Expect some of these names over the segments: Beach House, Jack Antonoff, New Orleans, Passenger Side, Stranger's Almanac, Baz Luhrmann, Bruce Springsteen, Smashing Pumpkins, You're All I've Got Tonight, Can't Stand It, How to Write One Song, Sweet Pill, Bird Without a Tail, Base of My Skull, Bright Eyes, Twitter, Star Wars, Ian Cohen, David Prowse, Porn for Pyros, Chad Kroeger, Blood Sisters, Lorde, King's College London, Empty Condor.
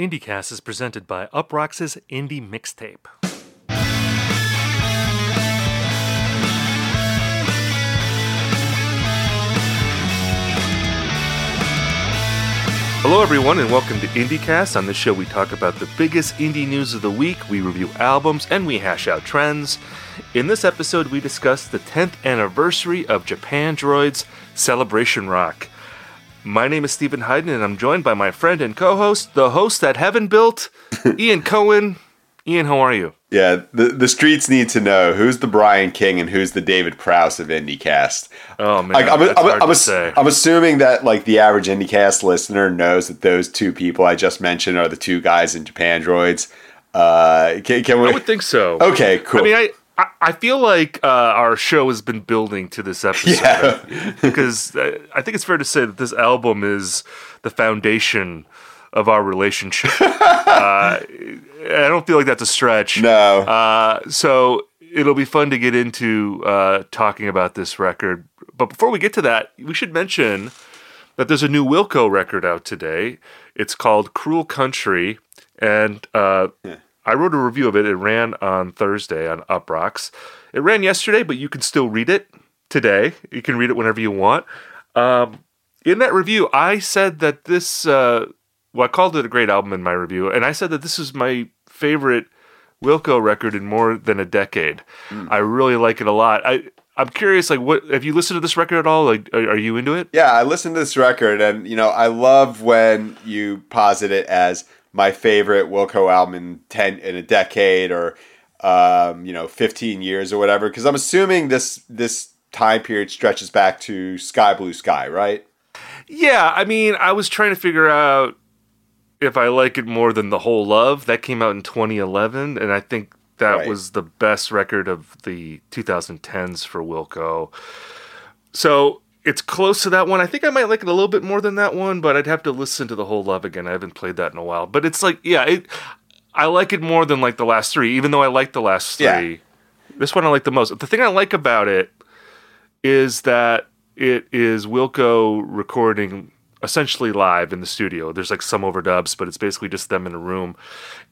IndieCast is presented by Uproxx's Indie Mixtape. Hello everyone and welcome to IndieCast. On this show we talk about the biggest indie news of the week, we review albums, and we hash out trends. In this episode we discuss the 10th anniversary of Japandroids' Celebration Rock. My name is Stephen Hyden, and I'm joined by my friend and co-host, the host that heaven built, Ian Cohen. Ian, how are you? Yeah, the streets need to know who's the Brian King and who's the David Prowse of IndieCast. Oh man, that's hard to say. I'm assuming that like the average IndieCast listener knows that those two people I just mentioned are the two guys in Japandroids. Can we? I would think so. Okay, cool. I mean, I feel like our show has been building to this episode. Yeah. Because I think it's fair to say that this album is the foundation of our relationship. I don't feel like that's a stretch. No. So it'll be fun to get into talking about this record. But before we get to that, we should mention that there's a new Wilco record out today. It's called Cruel Country. And... I wrote a review of it. It ran on Thursday on Uproxx. It ran yesterday, but you can still read it today. You can read it whenever you want. In that review, I said that this... I called it a great album in my review, and I said that this is my favorite Wilco record in more than a decade. I really like it a lot. I'm curious, like, what have you listened to this record at all? Like, are you into it? Yeah, I listened to this record, and, you know, I love when you posit it as... my favorite Wilco album in a decade or 15 years or whatever, because I'm assuming this time period stretches back to Sky Blue Sky, right? Yeah, I mean, I was trying to figure out if I like it more than The Whole Love. That came out in 2011, and I think that was the best record of the 2010s for Wilco. So... it's close to that one. I think I might like it a little bit more than that one, but I'd have to listen to The Whole Love again. I haven't played that in a while. But it's like, yeah, I like it more than like the last three, even though I like the last three. Yeah. This one I like the most. The thing I like about it is that it is Wilco recording essentially live in the studio. There's like some overdubs, but it's basically just them in a room.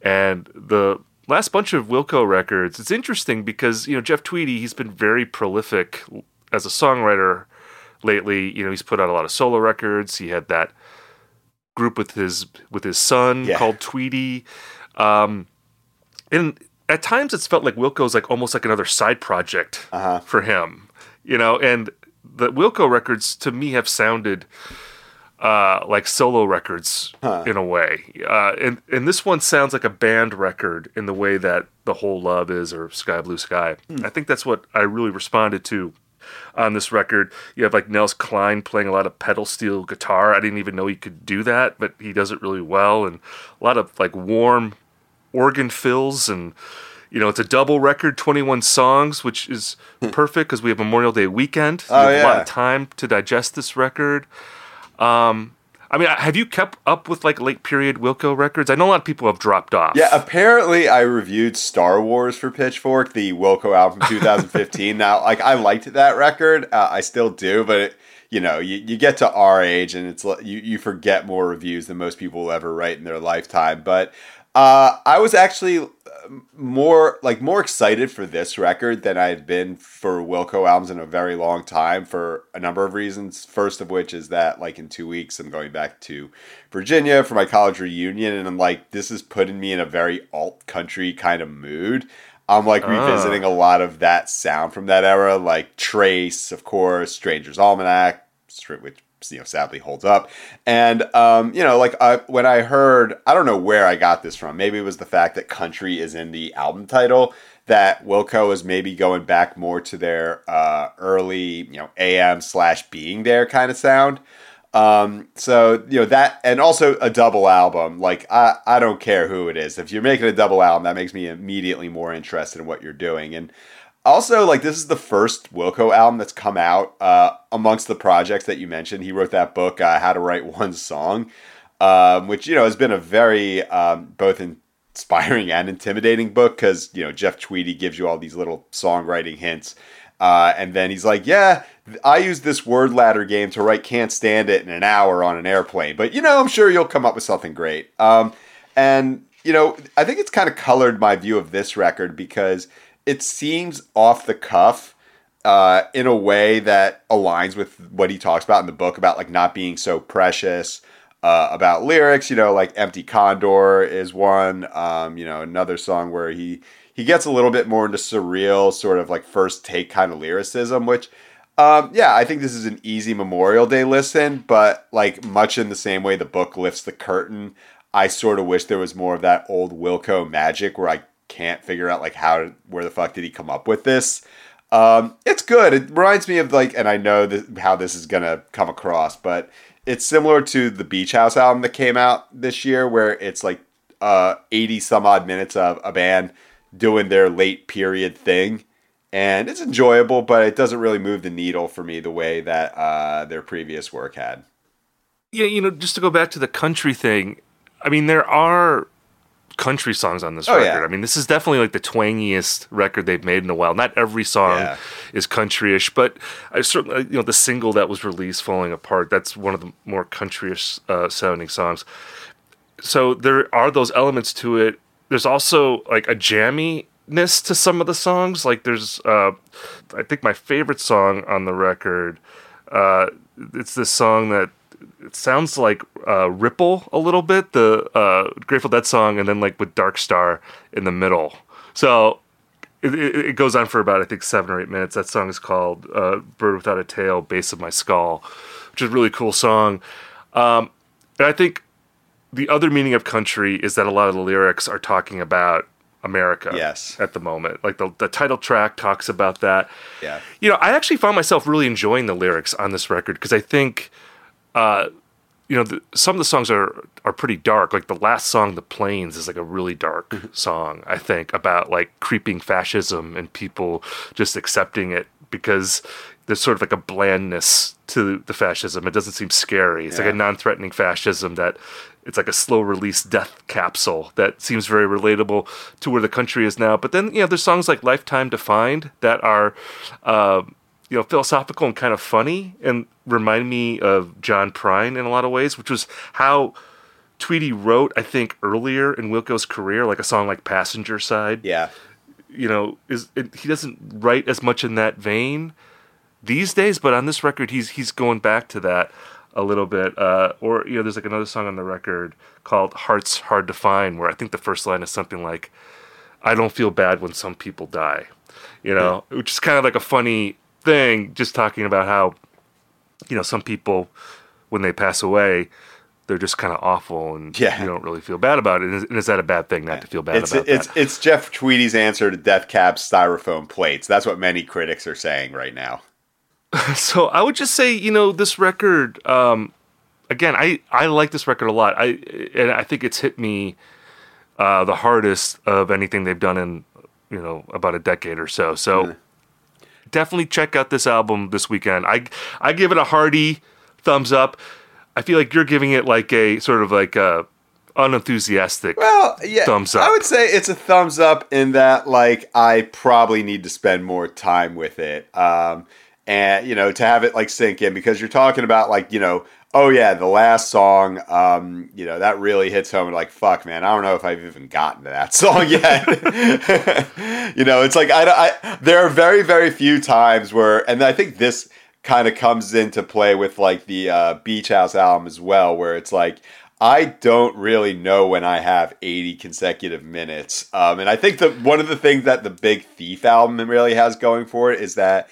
And the last bunch of Wilco records, it's interesting because, you know, Jeff Tweedy, he's been very prolific as a songwriter lately. You know, he's put out a lot of solo records. He had that group with his son called Tweedy, and at times it's felt like Wilco's like almost like another side project for him. You know, and the Wilco records to me have sounded like solo records in a way, and this one sounds like a band record in the way that The Whole Love is or Sky Blue Sky. I think that's what I really responded to. On this record, you have like Nels Cline playing a lot of pedal steel guitar. I didn't even know he could do that, but he does it really well. And a lot of like warm organ fills. And, you know, it's a double record, 21 songs, which is perfect because we have Memorial Day weekend. So we have a lot of time to digest this record. I mean, have you kept up with like late period Wilco records? I know a lot of people have dropped off. Yeah, apparently I reviewed Star Wars for Pitchfork, the Wilco album from 2015. Now, like I liked that record, I still do, but it, you know, you get to our age and it's you forget more reviews than most people will ever write in their lifetime. But I was actually more excited for this record than I had been for Wilco albums in a very long time for a number of reasons. First of which is that like in 2 weeks I'm going back to Virginia for my college reunion, and I'm like, this is putting me in a very alt country kind of mood. I'm like revisiting a lot of that sound from that era, like Trace, of course, Stranger's Almanac, which, you know, sadly holds up. And you know, like when I heard, I don't know where I got this from, maybe it was the fact that country is in the album title, that Wilco is maybe going back more to their early, you know, AM/Being There kind of sound. So, you know, that, and also a double album, like I don't care who it is, if you're making a double album, that makes me immediately more interested in what you're doing. And also, like, this is the first Wilco album that's come out amongst the projects that you mentioned. He wrote that book, How to Write One Song, which, you know, has been a very both inspiring and intimidating book because, you know, Jeff Tweedy gives you all these little songwriting hints. And then he's like, yeah, I used this word ladder game to write Can't Stand It in an hour on an airplane. But, you know, I'm sure you'll come up with something great. And, you know, I think it's kind of colored my view of this record because it seems off the cuff in a way that aligns with what he talks about in the book about, like, not being so precious about lyrics. You know, like Empty Condor is one, you know, another song where he gets a little bit more into surreal sort of like first take kind of lyricism, which... yeah, I think this is an easy Memorial Day listen, but like much in the same way the book lifts the curtain, I sort of wish there was more of that old Wilco magic where I can't figure out like how, where the fuck did he come up with this? It's good. It reminds me of like, and I know how this is going to come across, but it's similar to the Beach House album that came out this year where it's like 80 some odd minutes of a band doing their late period thing. And it's enjoyable, but it doesn't really move the needle for me the way that their previous work had. Yeah, you know, just to go back to the country thing, I mean, there are country songs on this record. Yeah. I mean, this is definitely like the twangiest record they've made in a while. Not every song is countryish, but I certainly, you know, the single that was released, Falling Apart, that's one of the more countryish sounding songs. So there are those elements to it. There's also like a jammy to some of the songs. Like there's I think my favorite song on the record, it's this song that it sounds like Ripple a little bit, the Grateful Dead song, and then like with Dark Star in the middle. So it goes on for about I think 7 or 8 minutes. That song is called Bird Without a Tail, Base of My Skull, which is a really cool song. And I think the other meaning of country is that a lot of the lyrics are talking about America at the moment. Like the title track talks about that. Yeah. You know, I actually found myself really enjoying the lyrics on this record because I think, you know, some of the songs are pretty dark. Like the last song, The Plains, is like a really dark song, I think, about like creeping fascism and people just accepting it because there's sort of like a blandness to the fascism. It doesn't seem scary. It's like a non-threatening fascism that it's like a slow release death capsule that seems very relatable to where the country is now. But then, you know, there's songs like Lifetime Defined that are, you know, philosophical and kind of funny and remind me of John Prine in a lot of ways, which was how Tweedy wrote, I think, earlier in Wilco's career, like a song like Passenger Side. Yeah. You know, he doesn't write as much in that vein these days, but on this record, he's going back to that a little bit, or, you know, there's like another song on the record called Hearts Hard to Find, where I think the first line is something like, I don't feel bad when some people die, you know, which is kind of like a funny thing, just talking about how, you know, some people, when they pass away, they're just kind of awful and you don't really feel bad about it. And is that a bad thing not to feel bad about that? It's Jeff Tweedy's answer to Death Cab styrofoam plates. That's what many critics are saying right now. So I would just say, you know, this record, again, I like this record a lot. I think it's hit me the hardest of anything they've done in, you know, about a decade or so. So definitely check out this album this weekend. I give it a hearty thumbs up. I feel like you're giving it like a sort of like a unenthusiastic thumbs up. I would say it's a thumbs up in that, like, I probably need to spend more time with it. And, you know, to have it, like, sink in, because you're talking about, like, you know, oh, yeah, the last song, you know, that really hits home. And like, fuck, man, I don't know if I've even gotten to that song yet. You know, it's like, there are very, very few times where, and I think this kind of comes into play with, like, the Beach House album as well, where it's like, I don't really know when I have 80 consecutive minutes. And I think that one of the things that the Big Thief album really has going for it is that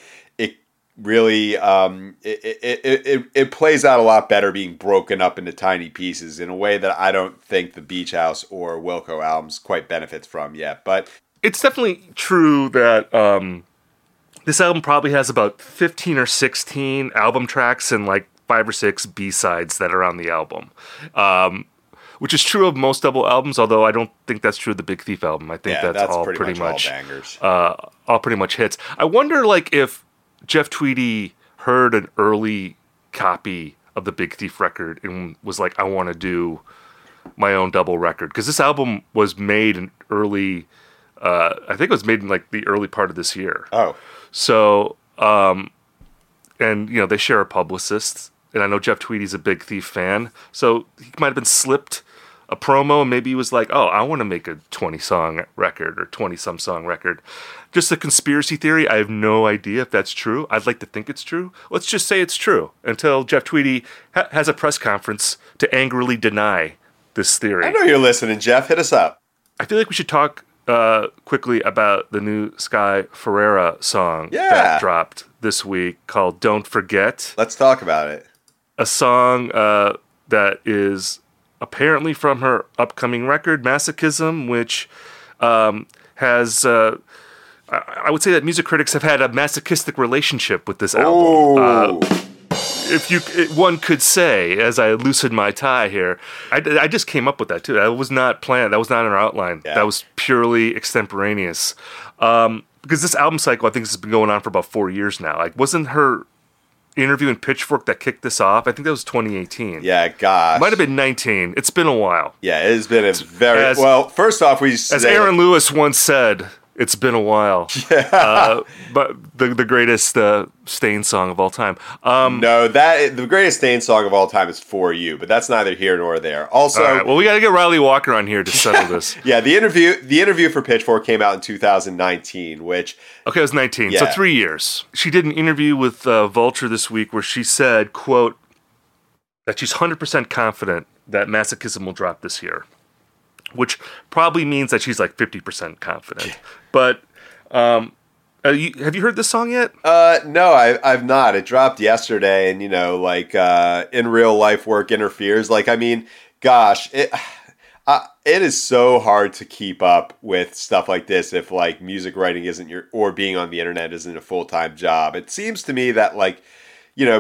really it plays out a lot better being broken up into tiny pieces in a way that I don't think the Beach House or Wilco albums quite benefits from yet. But it's definitely true that this album probably has about 15 or 16 album tracks and like 5 or 6 B-sides that are on the album, which is true of most double albums, although I don't think that's true of the Big Thief album. I think that's all pretty much all bangers, all pretty much hits. I wonder like if Jeff Tweedy heard an early copy of the Big Thief record and was like, I want to do my own double record. Because this album was made in early, I think it was made in like the early part of this year. Oh. So, and, you know, they share a publicist. And I know Jeff Tweedy's a Big Thief fan. So he might have been slipped a promo, and maybe he was like, oh, I want to make a 20-song record or 20-some song record. Just a conspiracy theory. I have no idea if that's true. I'd like to think it's true. Let's just say it's true until Jeff Tweedy has a press conference to angrily deny this theory. I know you're listening, Jeff. Hit us up. I feel like we should talk quickly about the new Sky Ferreira song that dropped this week called Don't Forget. Let's talk about it. A song that is apparently from her upcoming record, Masochism, which has... I would say that music critics have had a masochistic relationship with this album. One could say, as I loosen my tie here, I just came up with that too. That was not planned. That was not in our outline. Yeah. That was purely extemporaneous. Because this album cycle, I think, has been going on for about 4 years now. Like, wasn't her interview in Pitchfork that kicked this off? I think that was 2018. Yeah, gosh. Might have been 19. It's been a while. Yeah, it has been well, first off, as Aaron Lewis once said, it's been a while. Yeah. But the greatest Stain song of all time. The greatest Stain song of all time is For You, but that's neither here nor there. Also, all right, well, we got to get Riley Walker on here to settle this. Yeah, the interview for Pitchfork came out in 2019, which... Okay, it was 19, so 3 years. She did an interview with Vulture this week where she said, quote, that she's 100% confident that Masochism will drop this year, which probably means that she's like 50% confident. Yeah. But have you heard this song yet? No, I've not. It dropped yesterday, and in real life work interferes. Like, I mean, gosh, it is so hard to keep up with stuff like this if like music writing isn't or being on the internet isn't a full-time job. It seems to me that like,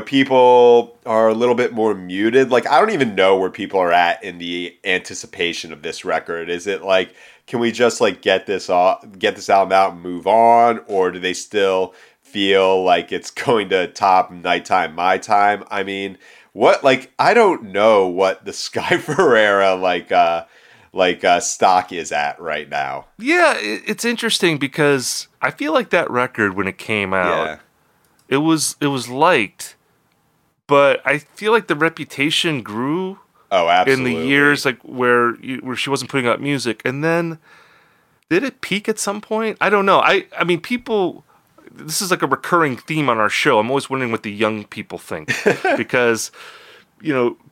people are a little bit more muted. Like, I don't even know where people are at in the anticipation of this record. Is it like, can we just like get this album out and move on? Or do they still feel like it's going to top Nighttime, My Time? I mean, I don't know what the Sky Ferreira stock is at right now. Yeah, it's interesting because I feel like that record when it came out, it was liked, but I feel like the reputation grew in the years like where she wasn't putting out music. And then did it peak at some point? I don't know. I mean, people, this is like a recurring theme on our show. I'm always wondering what the young people think because,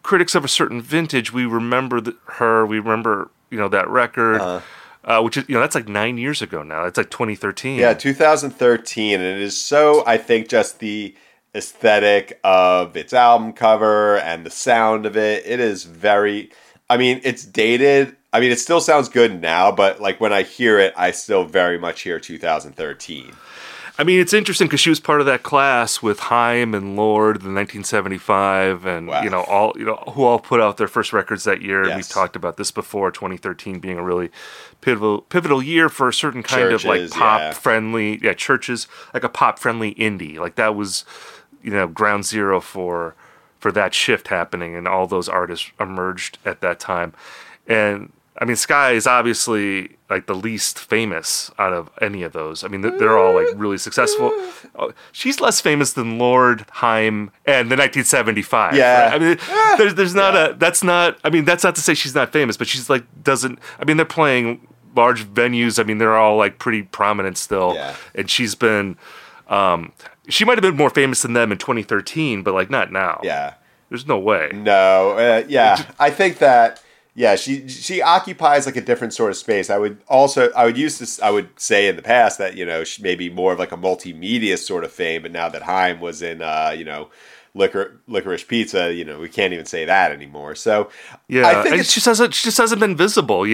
critics of a certain vintage, we remember her. We remember, that record. Uh-huh. Which is, that's like 9 years ago now. It's like 2013. Yeah, 2013. And it is so, I think, just the aesthetic of its album cover and the sound of it. It is very, I mean, it's dated. I mean, it still sounds good now, but like when I hear it, I still very much hear 2013. I mean, it's interesting because she was part of that class with Haim and Lorde, The 1975, and who all put out their first records that year. Yes. And we've talked about this before. 2013 being a really pivotal year for a certain kind of like pop-friendly, churches, like a pop-friendly indie. Like that was, ground zero for that shift happening, and all those artists emerged at that time. And I mean, Sky is obviously like the least famous out of any of those. I mean, they're all like really successful. She's less famous than Lorde, Haim, and the 1975. Yeah. Right? I mean, there's not that's not to say she's not famous, but she's like they're playing large venues. I mean, they're all like pretty prominent still. Yeah. And she's been, she might've been more famous than them in 2013, but like not now. Yeah. There's no way. No. I think that, yeah, she occupies like a different sort of space. I would say in the past that she may be more of like a multimedia sort of fame, but now that Haim was in Licorice Pizza, we can't even say that anymore. So yeah, I think she just hasn't been visible.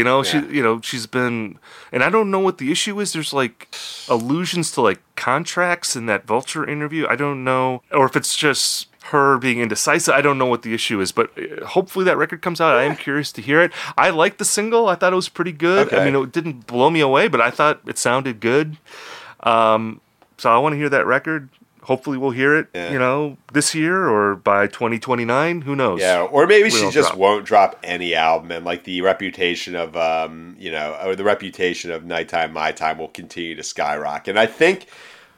She's been, and I don't know what the issue is. There's like allusions to like contracts in that Vulture interview. I don't know, or if it's just her being indecisive. I don't know what the issue is, but hopefully that record comes out. I am curious to hear it. I liked the single. I thought it was pretty good. Okay. I mean, it didn't blow me away, but I thought it sounded good. So I want to hear that record. Hopefully we'll hear it, this year or by 2029. Who knows? Yeah, or maybe won't drop any album, and like the reputation of, Nighttime, My Time will continue to skyrocket. And I think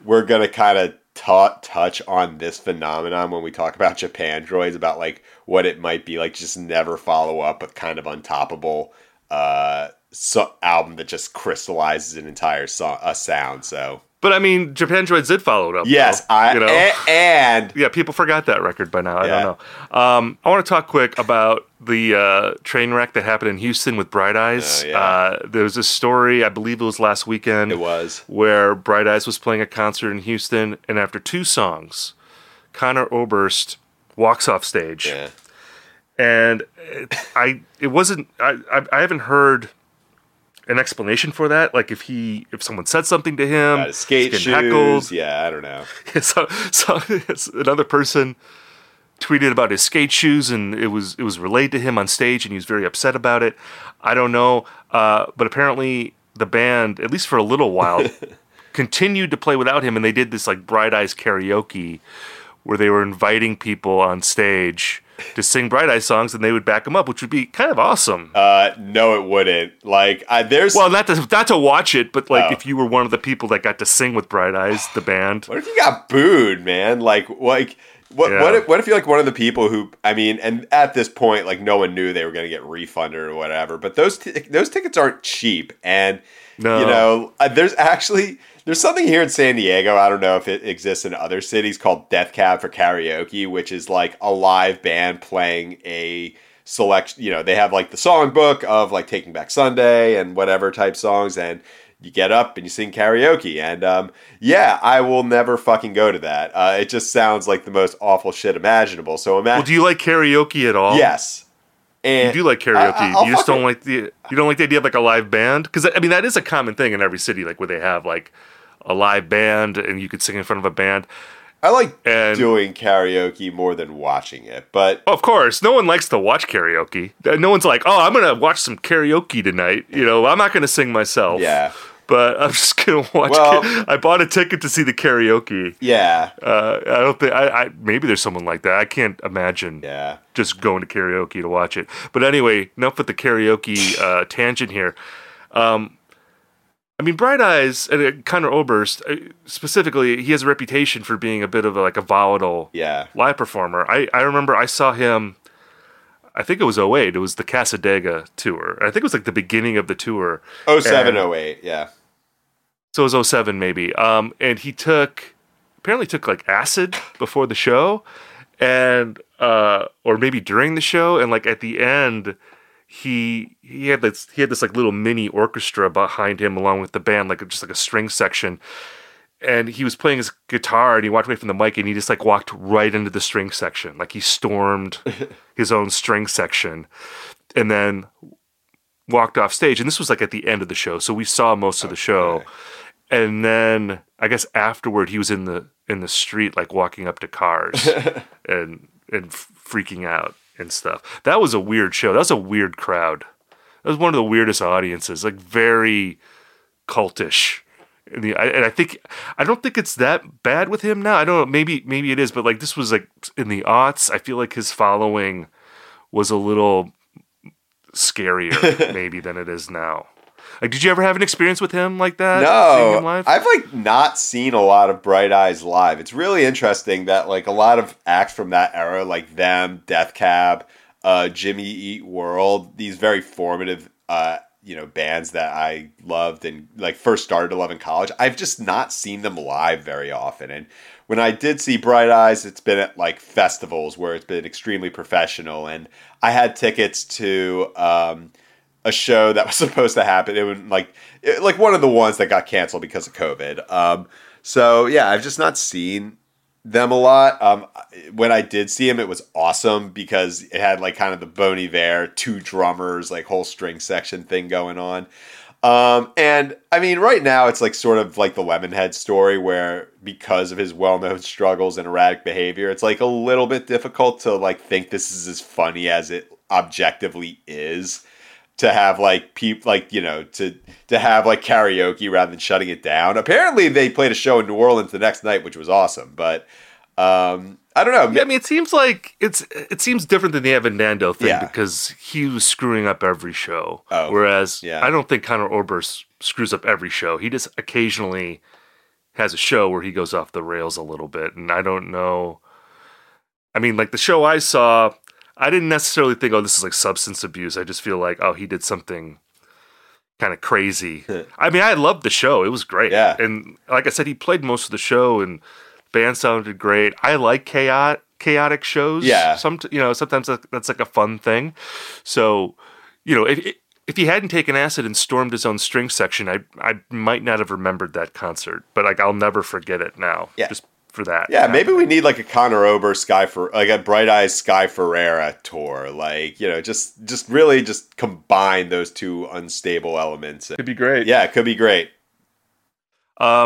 we're going to kind of touch on this phenomenon when we talk about Japandroids, about like what it might be like, just never follow up with kind of untoppable album that just crystallizes an entire sound. So, but I mean, Japandroids did follow it up. Yes, though, and yeah, people forgot that record by now. Yeah. I don't know. I want to talk quick about the train wreck that happened in Houston with Bright Eyes. Yeah. There was this story, I believe it was last weekend. It was. Where Bright Eyes was playing a concert in Houston, and after two songs, Conor Oberst walks off stage. Yeah. And I haven't heard an explanation for that. Like if someone said something to him, skate shoes, heckled. Yeah, I don't know. So another person tweeted about his skate shoes, and it was relayed to him on stage, and he was very upset about it. I don't know, but apparently the band, at least for a little while, continued to play without him, and they did this like Bright Eyes karaoke, where they were inviting people on stage to sing Bright Eyes songs, and they would back them up, which would be kind of awesome. No, it wouldn't. Like, there's not to watch it, but like if you were one of the people that got to sing with Bright Eyes, the band. What if you got booed, man? What if you're like one of the people who, I mean, and at this point, like no one knew they were going to get refunded or whatever. But those tickets aren't cheap, and you know, there's something here in San Diego, I don't know if it exists in other cities, called Death Cab for Karaoke, which is like a live band playing a selection, you know, they have like the songbook of like Taking Back Sunday and whatever type songs, and you get up and you sing karaoke, and yeah, I will never fucking go to that. It just sounds like the most awful shit imaginable. So imagine. Well, do you like karaoke at all? Yes. And you do like karaoke. You don't like the idea of like a live band, because I mean that is a common thing in every city, like where they have like a live band and you could sing in front of a band. I like doing karaoke more than watching it, but of course, no one likes to watch karaoke. No one's like, oh, I'm gonna watch some karaoke tonight. You know, I'm not gonna sing myself. Yeah. But I'm just gonna watch. Well, I bought a ticket to see the karaoke. Yeah. I don't think I. Maybe there's someone like that. I can't imagine. Yeah. Just going to karaoke to watch it. But anyway, enough with the karaoke tangent here. I mean, Bright Eyes and Conor Oberst specifically, he has a reputation for being a bit of a volatile live performer. I remember I saw him. I think it was 2008. It was the Casadega tour. I think it was like the beginning of the tour. 2007, 2008, yeah. So it was 2007 maybe. And he apparently took like acid before the show, and or maybe during the show, and like at the end, he had this like little mini orchestra behind him along with the band, like just like a string section. And he was playing his guitar, and he walked away from the mic, and he just like walked right into the string section. Like he stormed his own string section, and then walked off stage. And this was like at the end of the show, so we saw most of the show. And then I guess afterward, he was in the street, like walking up to cars and freaking out and stuff. That was a weird show. That was a weird crowd. That was one of the weirdest audiences. Like very cultish. And I think, I don't think it's that bad with him now. I don't know. Maybe it is, but like this was like in the aughts. I feel like his following was a little scarier maybe than it is now. Like, did you ever have an experience with him like that? No, live? I've like not seen a lot of Bright Eyes live. It's really interesting that like a lot of acts from that era, like them, Death Cab, Jimmy Eat World, these very formative you know, bands that I loved and like first started to love in college. I've just not seen them live very often. And when I did see Bright Eyes, it's been at like festivals where it's been extremely professional. And I had tickets to a show that was supposed to happen. It was like one of the ones that got canceled because of COVID. So yeah, I've just not seen them a lot. When I did see him, it was awesome because it had like kind of the Bon Iver, two drummers, like whole string section thing going on. And I mean, right now it's like sort of like the Lemonhead story where because of his well-known struggles and erratic behavior, it's like a little bit difficult to like think this is as funny as it objectively is. To have like people, like, you know, to have like karaoke rather than shutting it down. Apparently they played a show in New Orleans the next night, which was awesome. But I don't know. Yeah, I mean, it seems like it seems different than the Evan Nando thing because he was screwing up every show. Oh, whereas I don't think Conor Oberst screws up every show. He just occasionally has a show where he goes off the rails a little bit. And I don't know. I mean, like the show I saw, I didn't necessarily think, oh, this is like substance abuse. I just feel like, oh, he did something kind of crazy. I mean, I loved the show. It was great. Yeah. And like I said, he played most of the show and band sounded great. I like chaotic shows. Yeah. Sometimes that's like a fun thing. So, you know, if he hadn't taken acid and stormed his own string section, I might not have remembered that concert. But like, I'll never forget it now. Yeah. Just for that. Yeah, maybe we need like a Conor Oberst, like a Bright Eyes, Sky Ferreira tour. Like, you know, just really just combine those two unstable elements. Could be great. Yeah, it could be great. So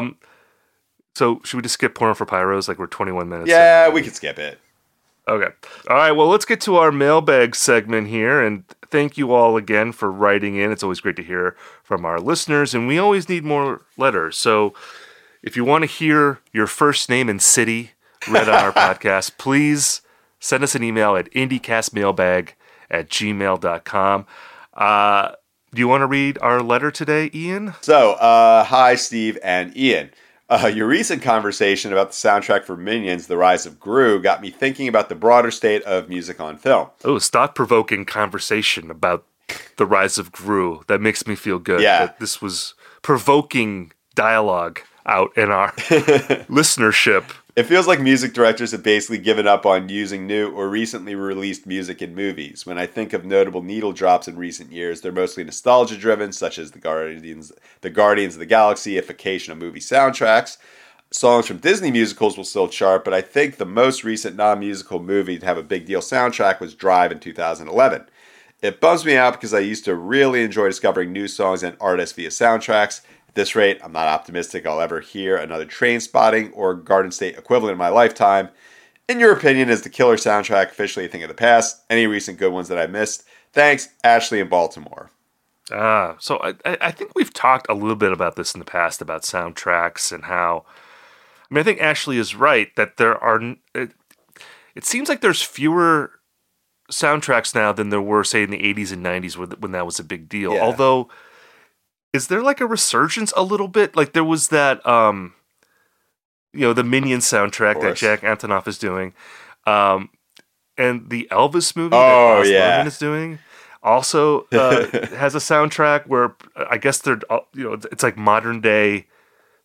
should we just skip Porn for Pyros? Like we're 21 minutes. Yeah, we could skip it. Okay. All right. Well, let's get to our mailbag segment here. And thank you all again for writing in. It's always great to hear from our listeners. And we always need more letters. So if you want to hear your first name and city read on our podcast, please send us an email at indycastmailbag@gmail.com. Do you want to read our letter today, Ian? So, hi, Steve and Ian. Your recent conversation about the soundtrack for Minions, The Rise of Gru, got me thinking about the broader state of music on film. Oh, it's thought-provoking conversation about The Rise of Gru. That makes me feel good. Yeah. That this was provoking dialogue out in our listenership. It feels like music directors have basically given up on using new or recently released music in movies. When I think of notable needle drops in recent years, they're mostly nostalgia-driven, such as the Guardians of the Galaxy, ification of movie soundtracks. Songs from Disney musicals will still chart, but I think the most recent non-musical movie to have a big deal soundtrack was Drive in 2011. It bums me out because I used to really enjoy discovering new songs and artists via soundtracks. This rate, I'm not optimistic I'll ever hear another Trainspotting or Garden State equivalent in my lifetime. In your opinion, is the killer soundtrack officially a thing of the past? Any recent good ones that I missed? Thanks, Ashley in Baltimore. So I think we've talked a little bit about this in the past, about soundtracks and how... I mean, I think Ashley is right that there are... It seems like there's fewer soundtracks now than there were, say, in the 80s and 90s when that was a big deal. Yeah. Although... Is there like a resurgence a little bit? Like there was that, you know, the Minions soundtrack that Jack Antonoff is doing, and the Elvis movie that Ross Levin is doing also has a soundtrack where I guess they're, you know, it's like modern day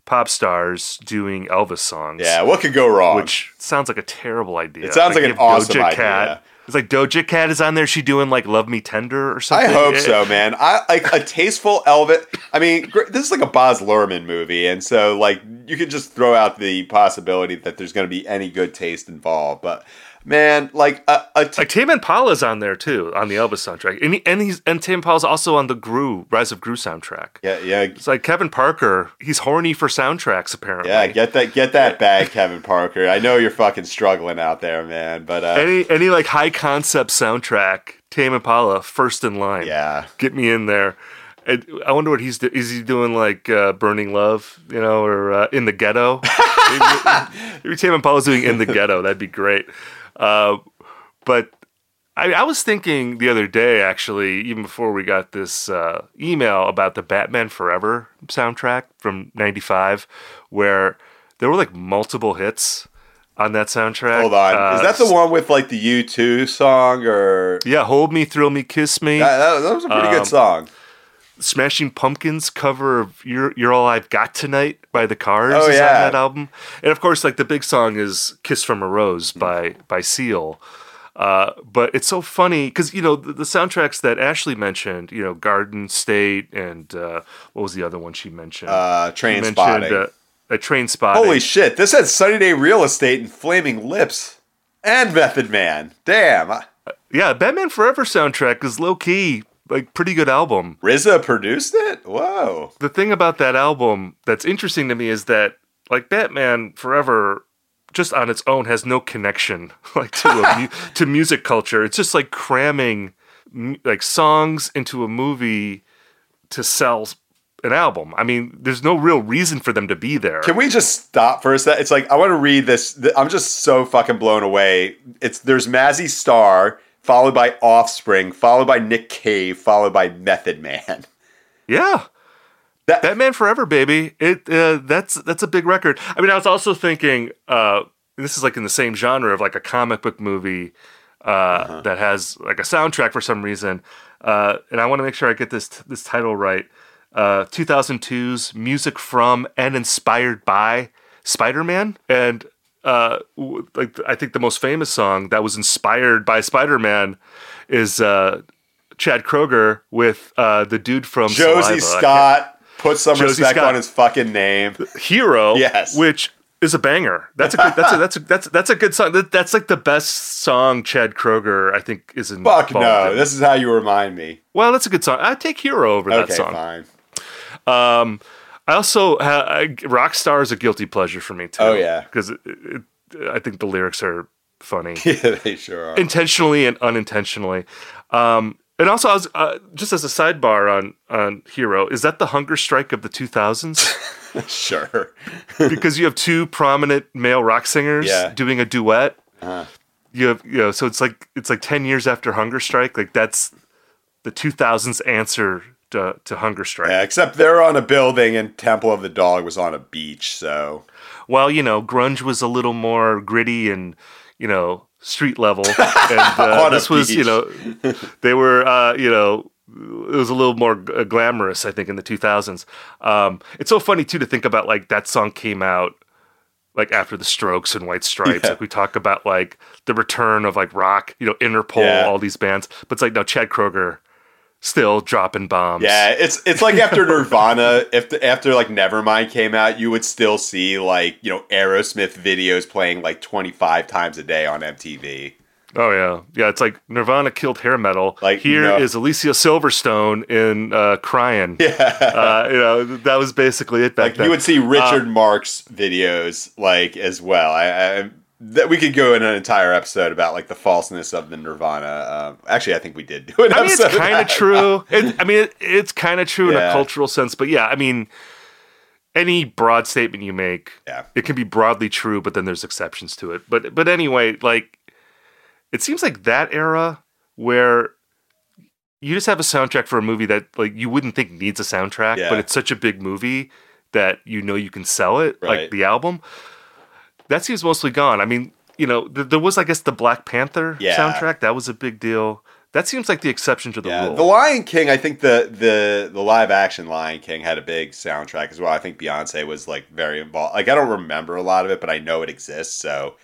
pop stars doing Elvis songs. Yeah, what could go wrong? Which sounds like a terrible idea. It sounds like an awesome idea. It's like Doja Cat is on there. She doing like "Love Me Tender" or something. I hope so, man. I like a tasteful Elvis. I mean, this is like a Baz Luhrmann movie, and so like you can just throw out the possibility that there's going to be any good taste involved. But man, like like Tame Impala's on there too on the Elvis soundtrack, and Tame Impala's also on the Rise of Gru soundtrack. Yeah, yeah. It's like Kevin Parker. He's horny for soundtracks apparently. Yeah, get that bag, Kevin Parker. I know you're fucking struggling out there, man. But any like high concept soundtrack, Tame Impala first in line. Yeah, get me in there. I wonder what he's doing. Is he doing like Burning Love, you know, or In the Ghetto? Maybe Tame Impala's doing In the Ghetto. That'd be great. But I was thinking the other day, actually, even before we got this email about the Batman Forever soundtrack from '95, where there were like multiple hits on that soundtrack. Hold on, is that the one with like the U2 song or? Yeah, Hold Me, Thrill Me, Kiss Me. That was a pretty good song. Smashing Pumpkins cover of You're All I've Got Tonight by the Cars is on that album. And of course, like the big song is Kiss from a Rose by Seal. But it's so funny because, you know, the soundtracks that Ashley mentioned, you know, Garden State and what was the other one she mentioned? Trainspotting. Trainspotting. Holy shit, this had Sunny Day Real Estate and Flaming Lips and Method Man. Damn. Yeah, Batman Forever soundtrack is low-key. Like, pretty good album. RZA produced it? Whoa. The thing about that album that's interesting to me is that, like, Batman Forever, just on its own, has no connection, like, to music culture. It's just, like, cramming, like, songs into a movie to sell an album. I mean, there's no real reason for them to be there. Can we just stop for a sec? It's like, I want to read this. I'm just so fucking blown away. There's Mazzy Star, followed by Offspring, followed by Nick Cave, followed by Method Man. Yeah. Batman Forever, baby. That's a big record. I mean, I was also thinking, this is like in the same genre of like a comic book movie that has like a soundtrack for some reason. And I want to make sure I get this title right. 2002's Music From and Inspired By Spider-Man. And like I think the most famous song that was inspired by Spider-Man is Chad Kroeger with the dude from Josie Saliva. Scott. Put some Josie respect Scott. On his fucking name. Hero. Yes. Which is a banger. That's a good song. That's like the best song Chad Kroeger, I think, is in. Fuck no. This is how you remind me. Well, that's a good song. I take Hero over that song. Okay, fine. I also Rockstar is a guilty pleasure for me too. Oh yeah, because I think the lyrics are funny. Yeah, they sure are. Intentionally and unintentionally. And also, I was just as a sidebar on Hero. Is that the hunger strike of the 2000s? Sure. Because you have two prominent male rock singers doing a duet. So it's like 10 years after Hunger Strike. Like that's the 2000s answer to Hunger Strike. Yeah, except they're on a building and Temple of the Dog was on a beach. So, well, grunge was a little more gritty and street level. And this was beach. They were it was a little more glamorous, I think, in the 2000s. It's so funny, too, to think about, like, that song came out, like, after the Strokes and White Stripes. Yeah. Like, we talk about, like, the return of, like, rock, Interpol, all these bands. But it's like, no, Chad Kroeger still dropping bombs. Yeah, it's like after Nirvana, after, like, Nevermind came out, you would still see, like, Aerosmith videos playing, like, 25 times a day on MTV. Oh, yeah. Yeah, it's like Nirvana killed hair metal. Like, is Alicia Silverstone in Crying. Yeah. That was basically it back then. You would see Richard Marx videos, like, as well. We could go in an entire episode about, like, the falseness of the Nirvana. Actually, I think we did do an episode. It's kind of true. It's kind of true in a cultural sense. But, yeah, I mean, any broad statement you make, it can be broadly true, but then there's exceptions to it. But anyway, like, it seems like that era where you just have a soundtrack for a movie that, like, you wouldn't think needs a soundtrack, but it's such a big movie that you can sell it, right. Like the album. That seems mostly gone. I mean, there was, I guess, the Black Panther soundtrack. That was a big deal. That seems like the exception to the rule. The Lion King, I think the live action Lion King had a big soundtrack as well. I think Beyonce was, like, very involved. Like, I don't remember a lot of it, but I know it exists, so.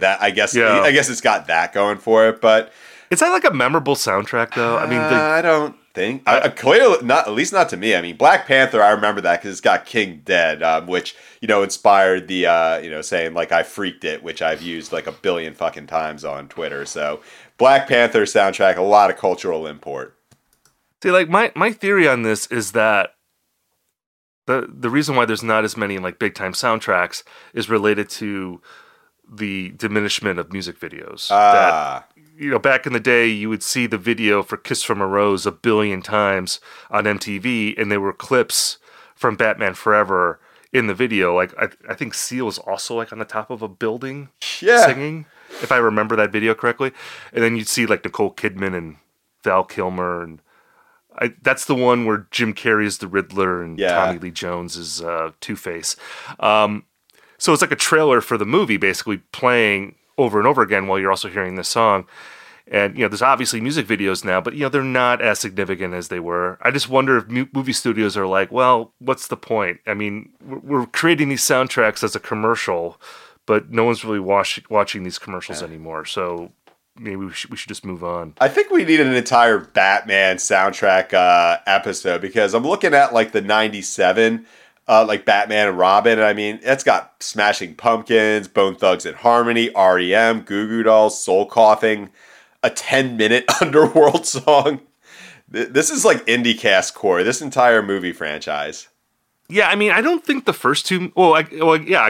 That I guess it's got that going for it, but is that like a memorable soundtrack though? I mean, I don't think clearly not, at least not to me. I mean, Black Panther, I remember that because it's got King Dead, which inspired the saying like I freaked it, which I've used like a billion fucking times on Twitter. So Black Panther soundtrack, a lot of cultural import. See, like my theory on this is that the reason why there's not as many like big time soundtracks is related to the diminishment of music videos. That, back in the day, you would see the video for Kiss from a Rose a billion times on MTV, and there were clips from Batman Forever in the video. Like, I think Seal was also, like, on the top of a building singing, if I remember that video correctly. And then you'd see, like, Nicole Kidman and Val Kilmer. And that's the one where Jim Carrey is the Riddler and Tommy Lee Jones is Two-Face. So it's like a trailer for the movie basically playing over and over again while you're also hearing this song. And, there's obviously music videos now, but, they're not as significant as they were. I just wonder if movie studios are like, well, what's the point? I mean, we're creating these soundtracks as a commercial, but no one's really watching these commercials anymore. So maybe we should just move on. I think we need an entire Batman soundtrack episode because I'm looking at like the 97 like Batman and Robin. I mean, it's got Smashing Pumpkins, Bone Thugs and Harmony, R.E.M., Goo Goo Dolls, Soul Coughing, a 10-minute Underworld song. This is like IndieCast core, this entire movie franchise. Yeah, I mean, I don't think the first two... I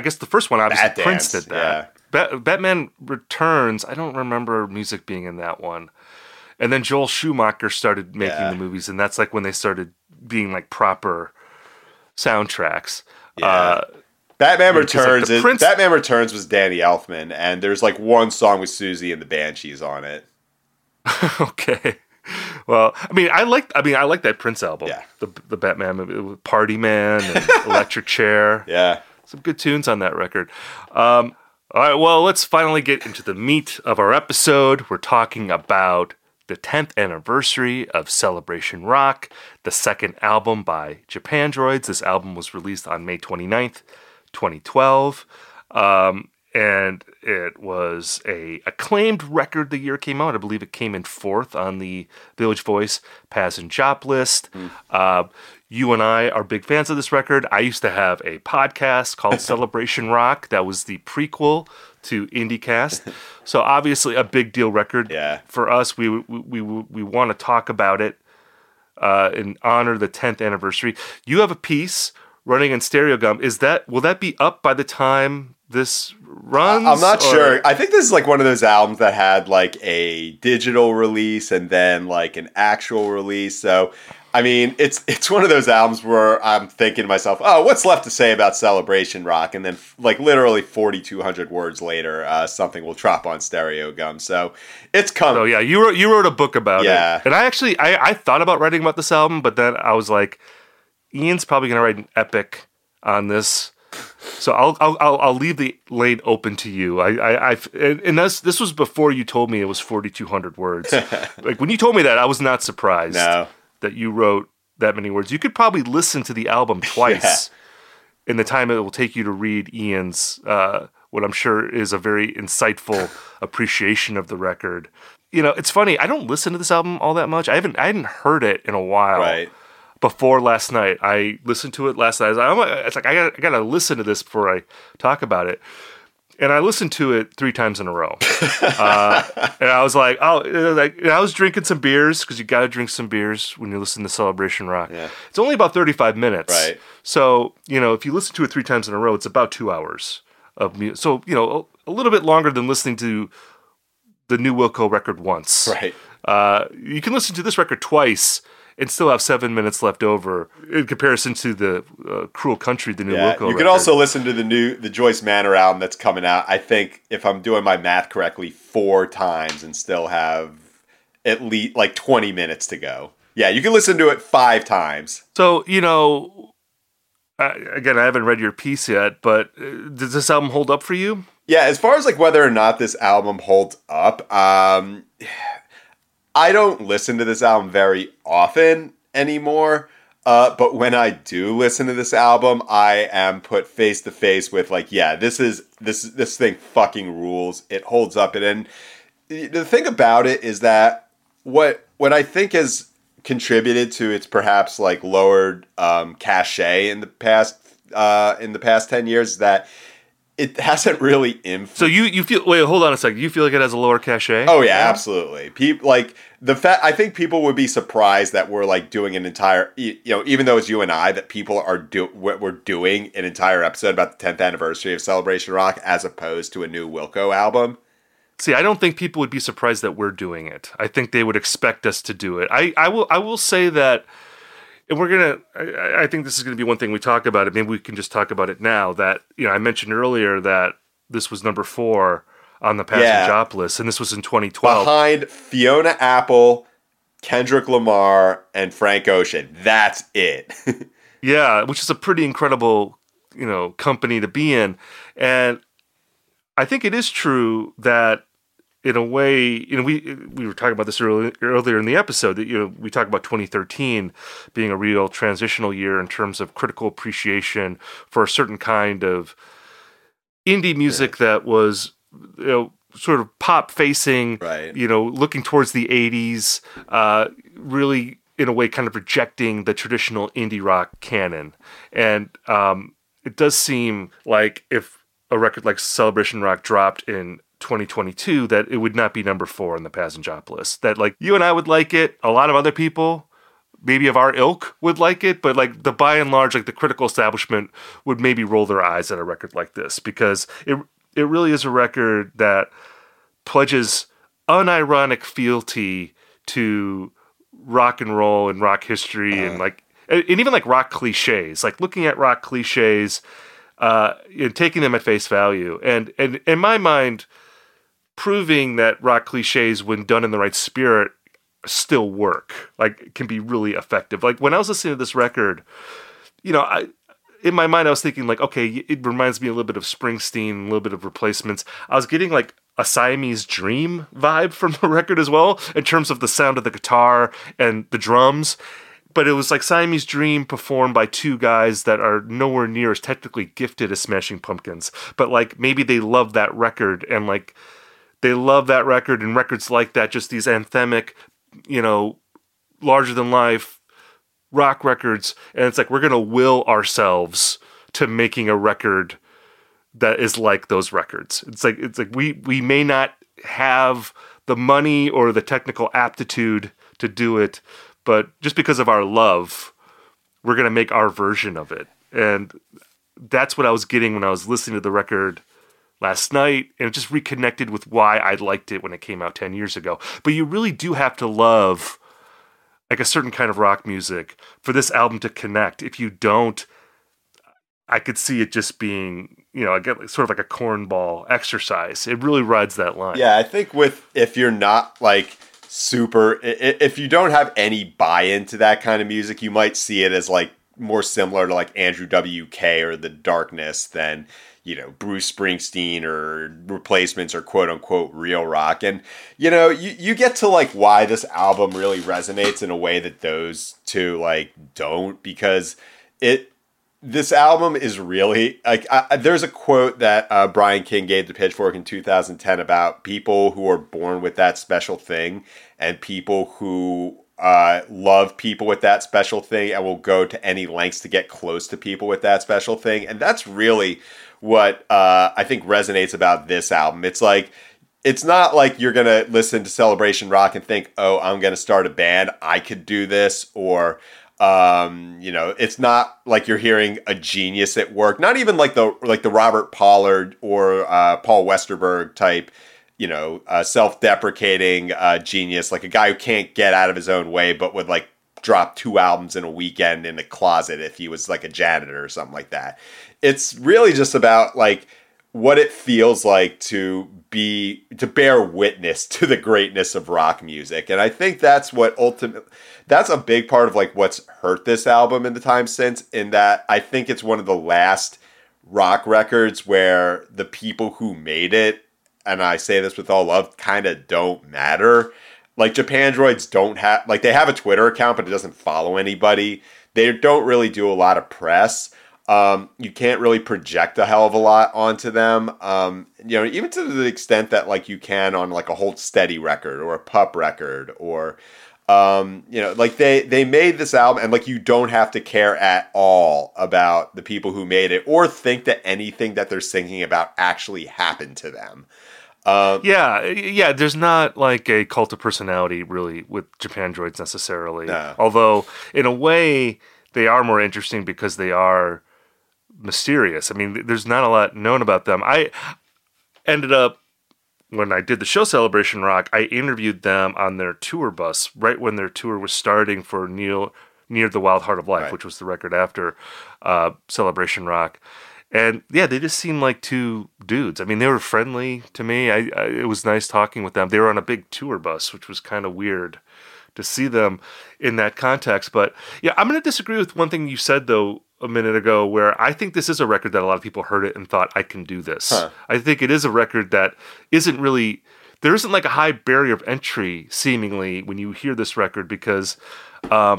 guess the first one, obviously, Prince did that. Yeah. Batman Returns, I don't remember music being in that one. And then Joel Schumacher started making the movies, and that's like when they started being like proper soundtracks. Yeah. Batman Returns was Danny Elfman, and there's like one song with Susie and the Banshees on it. Okay. Well, I like that Prince album. Yeah. The Batman movie, Party Man and Electric Chair. Yeah. Some good tunes on that record. All right, well, let's finally get into the meat of our episode. We're talking about the 10th anniversary of Celebration Rock, the second album by Japandroids. This album was released on May 29th, 2012. And it was an acclaimed record the year it came out. I believe it came in fourth on the Village Voice Paz and Jop list. You and I are big fans of this record. I used to have a podcast called Celebration Rock. That was the prequel to IndieCast. So obviously a big deal record for us. We want to talk about it and honor the 10th anniversary. You have a piece running in Stereo Gum. Will that be up by the time this runs? I'm not sure. I think this is like one of those albums that had like a digital release and then like an actual release. So I mean, it's one of those albums where I'm thinking to myself, oh, what's left to say about Celebration Rock? And then like literally 4,200 words later, something will drop on Stereo Gum. So it's coming. Oh, yeah. You wrote a book about it. And I actually, I thought about writing about this album, but then I was like, Ian's probably going to write an epic on this. So I'll leave the lane open to you. This was before you told me it was 4,200 words. Like when you told me that, I was not surprised. No. That you wrote that many words. You could probably listen to the album twice in the time it will take you to read Ian's, what I'm sure is a very insightful appreciation of the record. You know, it's funny. I don't listen to this album all that much. I hadn't heard it in a while. Right. Before last night, I listened to it last night. I gotta listen to this before I talk about it. And I listened to it 3 times in a row. And I was like, and I was drinking some beers, because you got to drink some beers when you listen to Celebration Rock. Yeah. It's only about 35 minutes. Right. So, you know, if you listen to it 3 times in a row, it's about 2 hours of music. So, you know, a little bit longer than listening to the new Wilco record once. Right. You can listen to this record twice and still have 7 minutes left over in comparison to the Cruel Country, the new Wilco record. You could also listen to the Joyce Manor album that's coming out, I think, if I'm doing my math correctly, 4 times and still have at least like 20 minutes to go. Yeah, you can listen to it 5 times. So, you know, again, I haven't read your piece yet, but does this album hold up for you? Yeah, as far as like whether or not this album holds up, I don't listen to this album very often anymore, but when I do listen to this album, I am put face to face with like, yeah, this thing fucking rules. It holds up. And the thing about it is that what I think has contributed to its perhaps like lowered cachet in the past 10 years is that it hasn't really influenced. So you feel, wait, hold on a second. You feel like it has a lower cachet? Oh yeah, absolutely. People like I think people would be surprised that we're like doing an entire, you know, even though it's you and I, that people are we're doing an entire episode about the 10th anniversary of Celebration Rock as opposed to a new Wilco album. See, I don't think people would be surprised that we're doing it. I think they would expect us to do it. I will say that, and we're going to, I think this is going to be one thing we talk about it. Maybe we can just talk about it now that, you know, I mentioned earlier that this was number 4 on the Paz and Jop list, and this was in 2012. Behind Fiona Apple, Kendrick Lamar, and Frank Ocean. That's it. Yeah, which is a pretty incredible, you know, company to be in. And I think it is true that, in a way, you know, we were talking about this earlier in the episode that, you know, we talk about 2013 being a real transitional year in terms of critical appreciation for a certain kind of indie music that was, you know, sort of pop facing, you know, looking towards the 80s, really in a way kind of rejecting the traditional indie rock canon. And it does seem like if a record like Celebration Rock dropped in 2022, that it would not be number 4 on the Paz and Jop list. That like you and I would like it. A lot of other people, maybe of our ilk, would like it. But like the by and large, like the critical establishment would maybe roll their eyes at a record like this because it really is a record that pledges unironic fealty to rock and roll and rock history and like and even like rock cliches. Like looking at rock cliches and taking them at face value, and in my mind, proving that rock cliches, when done in the right spirit, still work, like can be really effective. Like when I was listening to this record, you know, in my mind I was thinking like, okay, it reminds me a little bit of Springsteen, a little bit of Replacements. I was getting like a Siamese Dream vibe from the record as well in terms of the sound of the guitar and the drums. But it was like Siamese Dream performed by two guys that are nowhere near as technically gifted as Smashing Pumpkins. But like maybe they love that record and like they love that record and records like that, just these anthemic, you know, larger than life rock records. And it's like, we're going to will ourselves to making a record that is like those records. It's like we may not have the money or the technical aptitude to do it, but just because of our love, we're going to make our version of it. And that's what I was getting when I was listening to the record last night. And it just reconnected with why I liked it when it came out 10 years ago. But you really do have to love like a certain kind of rock music for this album to connect. If you don't, I could see it just being, you know, I get like, sort of like a cornball exercise. It really rides that line. Yeah, I think if you're not like... if you don't have any buy-in to that kind of music, you might see it as like more similar to like Andrew W.K. or The Darkness than, you know, Bruce Springsteen or Replacements or quote-unquote real rock. And, you know, you get to like why this album really resonates in a way that those two like don't, because this album is really like there's a quote that Brian King gave to Pitchfork in 2010 about people who are born with that special thing and people who love people with that special thing and will go to any lengths to get close to people with that special thing. And that's really what I think resonates about this album. It's like, it's not like you're going to listen to Celebration Rock and think, oh, I'm going to start a band. I could do this. Or, you know, it's not like you're hearing a genius at work, not even like the Robert Pollard or Paul Westerberg type, you know, self-deprecating genius, like a guy who can't get out of his own way, but would like drop 2 albums in a weekend in the closet if he was like a janitor or something like that. It's really just about like what it feels like to bear witness to the greatness of rock music. And I think that's what that's a big part of like what's hurt this album in the time since, in that I think it's one of the last rock records where the people who made it, and I say this with all love, kind of don't matter. Like Japandroids don't have, like they have a Twitter account, but it doesn't follow anybody. They don't really do a lot of press. You can't really project a hell of a lot onto them. You know, even to the extent that like you can on like a Hold Steady record or a Pup record or, you know, like they made this album and like, you don't have to care at all about the people who made it or think that anything that they're singing about actually happened to them. Yeah. There's not like a cult of personality really with Japandroids necessarily. No. Although in a way they are more interesting because they are mysterious. I mean, there's not a lot known about them. I ended up, when I did the show Celebration Rock, I interviewed them on their tour bus right when their tour was starting for Near the Wild Heart of Life, right, which was the record after Celebration Rock. And yeah, they just seemed like two dudes. I mean, they were friendly to me. It was nice talking with them. They were on a big tour bus, which was kind of weird to see them in that context. But yeah, I'm going to disagree with one thing you said, though, a minute ago, where I think this is a record that a lot of people heard it and thought, I can do this. Huh. I think it is a record that isn't really, there isn't like a high barrier of entry seemingly when you hear this record, because, you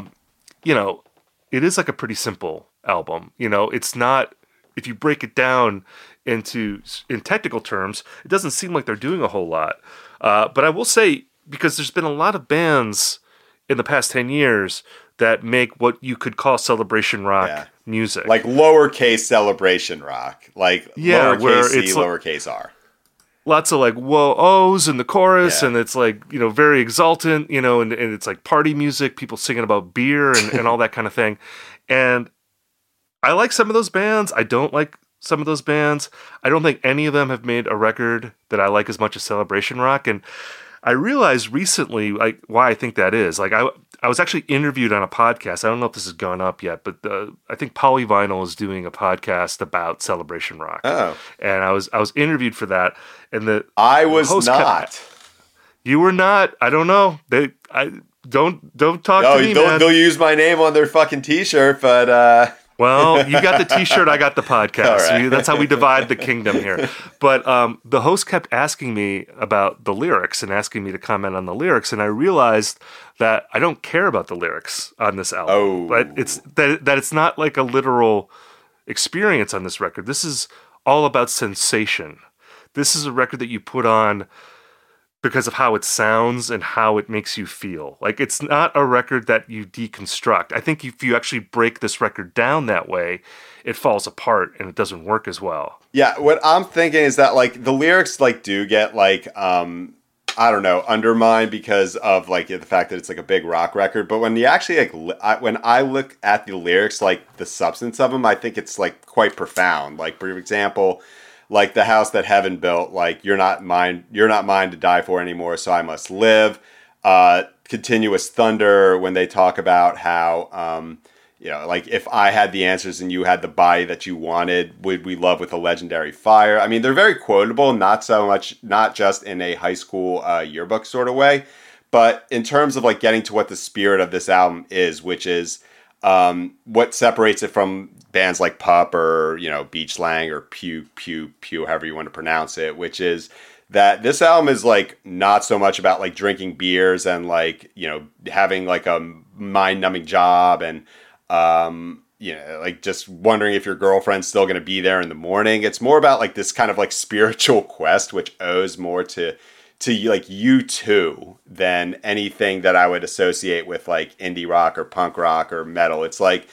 know, it is like a pretty simple album. You know, it's not, if you break it down in technical terms, it doesn't seem like they're doing a whole lot. But I will say, because there's been a lot of bands in the past 10 years that make what you could call celebration rock music. Like lowercase celebration rock. Like lowercase C, lowercase R. Lots of like whoa ohs in the chorus, and it's like, you know, very exultant, you know, and it's like party music, people singing about beer and all that kind of thing. And I like some of those bands. I don't like some of those bands. I don't think any of them have made a record that I like as much as Celebration Rock. And I realized recently, like, why I think that is. Like, I was actually interviewed on a podcast. I don't know if this has gone up yet, but I think Polyvinyl is doing a podcast about Celebration Rock. Oh, and I was interviewed for that, and the I was not. You were not. I don't know. Don't talk to me, man. They'll use my name on their fucking T-shirt, but... Well, you got the T-shirt, I got the podcast. Right. That's how we divide the kingdom here. But the host kept asking me about the lyrics and asking me to comment on the lyrics, and I realized that I don't care about the lyrics on this album. Oh. But it's not like a literal experience on this record. This is all about sensation. This is a record that you put on because of how it sounds and how it makes you feel. Like, it's not a record that you deconstruct. I think if you actually break this record down that way, it falls apart and it doesn't work as well. Yeah, what I'm thinking is that, like, the lyrics, like, do get, like, I don't know, undermined because of, like, the fact that it's, like, a big rock record. But when you actually, like, when I look at the lyrics, like, the substance of them, I think it's, like, quite profound. Like, for example... Like the house that heaven built, like you're not mine to die for anymore, so I must live. Continuous thunder when they talk about how, like if I had the answers and you had the body that you wanted, would we love with a legendary fire? I mean, they're very quotable, not just in a high school yearbook sort of way, but in terms of like getting to what the spirit of this album is, which is what separates it from bands like Pup or, Beach Slang or Pew Pew Pew, however you want to pronounce it, which is that this album is like not so much about like drinking beers and like, having like a mind numbing job and, like just wondering if your girlfriend's still going to be there in the morning. It's more about like this kind of like spiritual quest, which owes more to like U2 than anything that I would associate with like indie rock or punk rock or metal. It's like,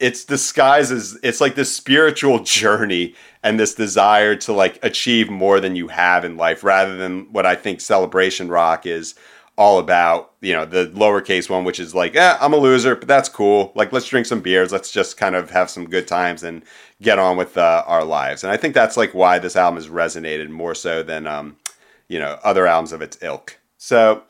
it's disguised as, it's like this spiritual journey and this desire to like achieve more than you have in life rather than what I think celebration rock is all about, the lowercase one, which is like, I'm a loser, but that's cool. Like, let's drink some beers. Let's just kind of have some good times and get on with our lives. And I think that's like why this album has resonated more so than, other albums of its ilk. So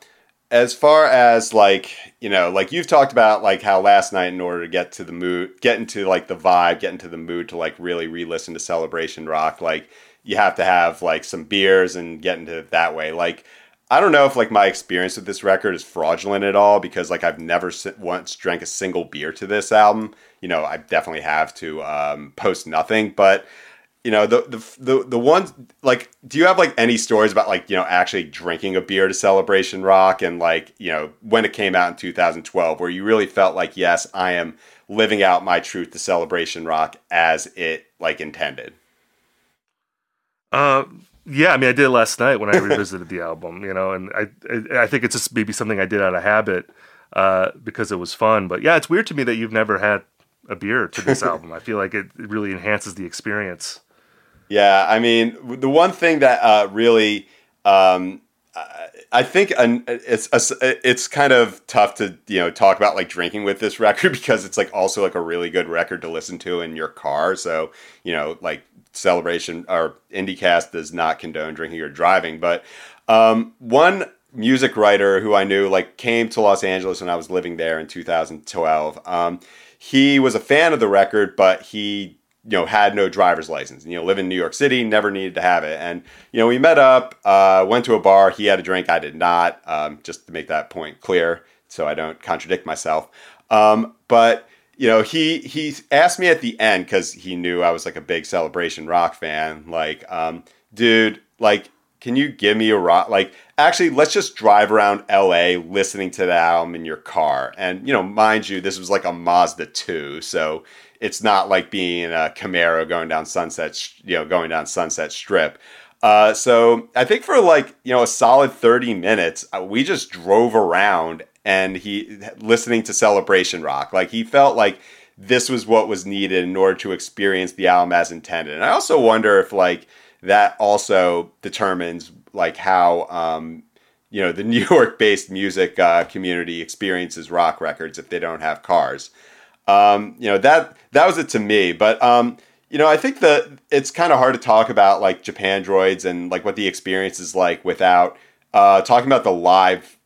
as far as like, like you've talked about like how last night in order to get to the mood, get into like the vibe, get into the mood to like really re-listen to Celebration Rock, like you have to have like some beers and get into it that way. Like, I don't know if like my experience with this record is fraudulent at all because like I've never once drank a single beer to this album. I definitely have to Post Nothing, but the ones like, do you have like any stories about like, actually drinking a beer to Celebration Rock and like, when it came out in 2012, where you really felt like, yes, I am living out my truth to Celebration Rock as it like intended? Yeah, I mean, I did it last night when I revisited the album, and I think it's just maybe something I did out of habit, because it was fun. But yeah, it's weird to me that you've never had a beer to this album. I feel like it really enhances the experience. Yeah, I mean, the one thing that really, I think it's kind of tough to, talk about like drinking with this record because it's like also like a really good record to listen to in your car. So, like Celebration or IndieCast does not condone drinking or driving. But one music writer who I knew like came to Los Angeles when I was living there in 2012. He was a fan of the record, but he... had no driver's license, live in New York City, never needed to have it. And, we met up, went to a bar. He had a drink. I did not, just to make that point clear so I don't contradict myself. But, he asked me at the end, cause he knew I was like a big Celebration Rock fan. Like, dude, like, can you give me a rock? Like, actually, let's just drive around LA listening to the album in your car. And, mind you, this was like a Mazda 2. So it's not like being in a Camaro going down Sunset Strip. So I think for like, a solid 30 minutes, we just drove around and he listening to Celebration Rock. Like, he felt like this was what was needed in order to experience the album as intended. And I also wonder if like, that also determines like how, the New York-based music community experiences rock records if they don't have cars. That was it to me. But, I think it's kind of hard to talk about like Japandroids and like what the experience is like without talking about the live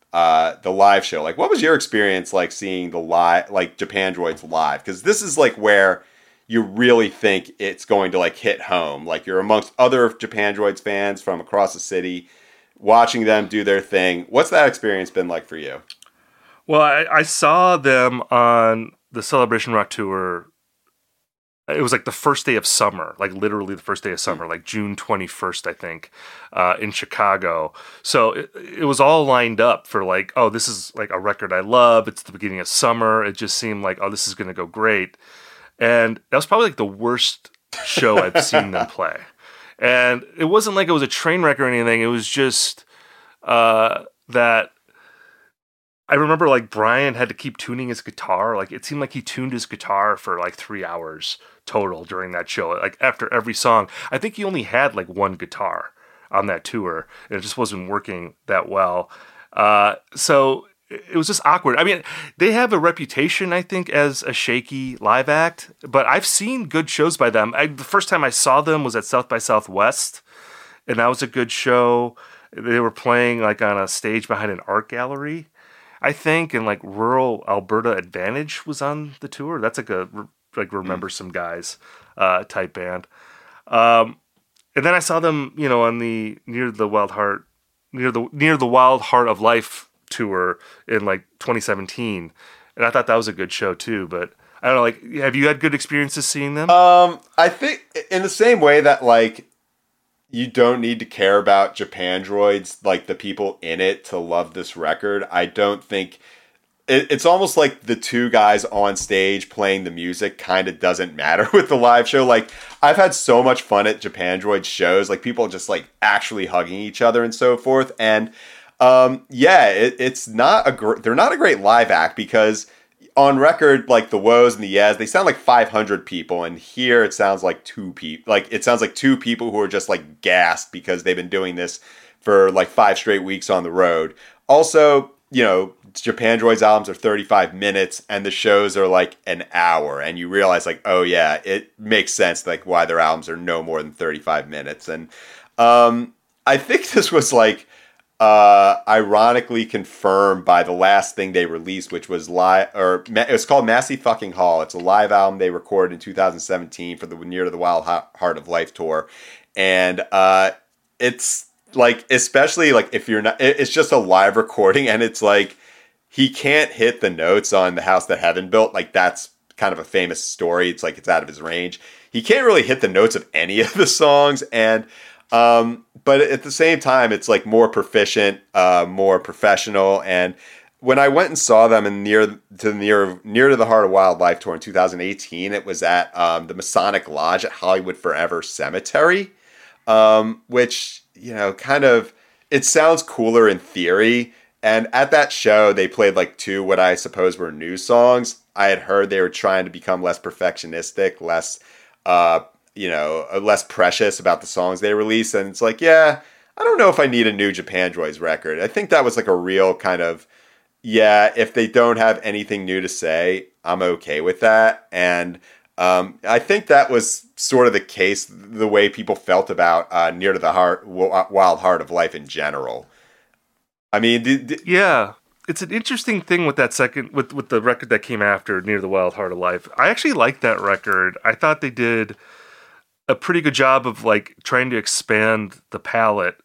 show. Like, what was your experience like seeing like Japandroids live? Because this is like where you really think it's going to like hit home. Like, you're amongst other Japandroids fans from across the city, watching them do their thing. What's that experience been like for you? Well, I saw them on the Celebration Rock Tour. It was like the first day of summer, like literally the first day of summer, like June 21st, I think, in Chicago. So it was all lined up for like, oh, this is like a record I love. It's the beginning of summer. It just seemed like, oh, this is going to go great. And that was probably like the worst show I've seen them play. And it wasn't like it was a train wreck or anything. It was just that I remember like Brian had to keep tuning his guitar. Like it seemed like he tuned his guitar for like 3 hours total during that show. Like after every song, I think he only had like one guitar on that tour and it just wasn't working that well. So it was just awkward. I mean, they have a reputation, I think, as a shaky live act, but I've seen good shows by them. The first time I saw them was at South by Southwest and that was a good show. They were playing like on a stage behind an art gallery, I think, and like Rural Alberta Advantage was on the tour. That's like a like Remember Some Guys type band. And then I saw them, you know, on the near the Wild Heart of Life tour in like 2017, and I thought that was a good show too. But I don't know, like, have you had good experiences seeing them? I think in the same way that like you don't need to care about Japandroids, like the people in it, to love this record. I don't think it's almost like the two guys on stage playing the music kind of doesn't matter with the live show. Like I've had so much fun at Japandroid shows, like people just like actually hugging each other and so forth. And it's not they're not a great live act because on record, like the woes and the yes, they sound like 500 people, and here it sounds like two people. Like it sounds like two people who are just like gassed because they've been doing this for like 5 straight weeks on the road. Also, you know, Japandroids albums are 35 minutes, and the shows are like an hour, and you realize like, oh yeah, it makes sense like why their albums are no more than 35 minutes. And I think this was like ironically confirmed by the last thing they released, which was it was called Massey Fucking Hall. It's a live album they recorded in 2017 for the Near to the Wild Heart of Life tour. And it's like, especially like if you're not, it's just a live recording and it's like, he can't hit the notes on The House That Heaven Built. Like that's kind of a famous story. It's like, it's out of his range. He can't really hit the notes of any of the songs. And but at the same time, it's like more proficient, more professional. And when I went and saw them in near to the Heart of Wildlife tour in 2018, it was at the Masonic Lodge at Hollywood Forever Cemetery, which, you know, kind of, it sounds cooler in theory. And at that show, they played like 2 what I suppose were new songs. I had heard they were trying to become less perfectionistic, less less precious about the songs they release. And it's like, yeah, I don't know if I need a new Japandroids record. I think that was like a real kind of, yeah, if they don't have anything new to say, I'm okay with that. And I think that was sort of the case, the way people felt about Near to the Wild Heart of Life in general. I mean, yeah. It's an interesting thing with that second, with the record that came after Near the Wild Heart of Life. I actually liked that record. I thought they did a pretty good job of like trying to expand the palette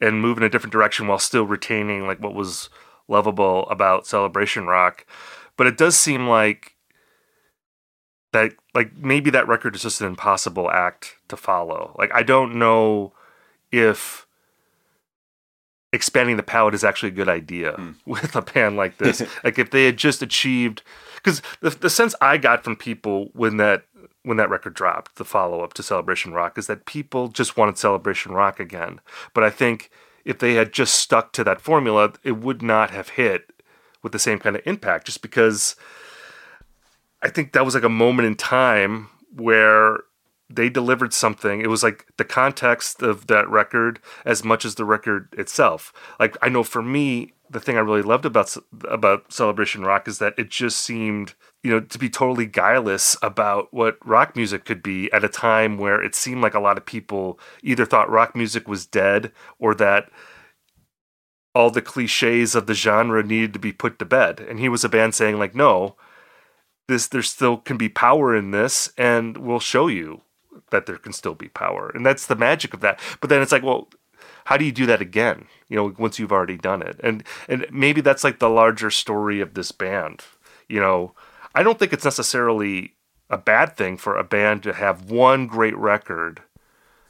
and move in a different direction while still retaining like what was lovable about Celebration Rock. But it does seem like that, like maybe that record is just an impossible act to follow. Like, I don't know if expanding the palette is actually a good idea with a band like this. Like if they had just achieved, because the sense I got from people when that record dropped, the follow-up to Celebration Rock, is that people just wanted Celebration Rock again. But I think if they had just stuck to that formula, it would not have hit with the same kind of impact, just because I think that was like a moment in time where they delivered something. It was like the context of that record as much as the record itself. Like, I know for me, the thing I really loved about Celebration Rock is that it just seemed, you know, to be totally guileless about what rock music could be at a time where it seemed like a lot of people either thought rock music was dead or that all the cliches of the genre needed to be put to bed. And he was a band saying like, no, there still can be power in this, and we'll show you that there can still be power. And that's the magic of that. But then it's like, well, how do you do that again? You know, once you've already done it. And maybe that's like the larger story of this band. You know, I don't think it's necessarily a bad thing for a band to have one great record.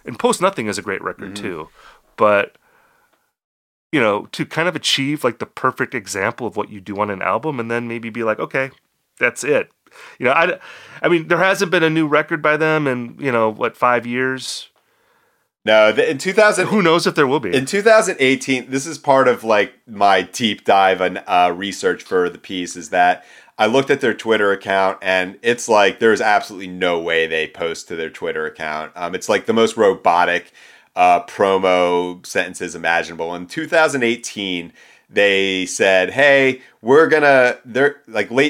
And Post Nothing is a great record too. But, you know, to kind of achieve like the perfect example of what you do on an album and then maybe be like, okay, that's it. You know, I mean, there hasn't been a new record by them in, you know, what, 5 years? No, in 2000... Who knows if there will be? In 2018, this is part of, like, my deep dive and research for the piece, is that I looked at their Twitter account, and it's like, there's absolutely no way they post to their Twitter account. It's like the most robotic promo sentences imaginable. In 2018... they said, hey, late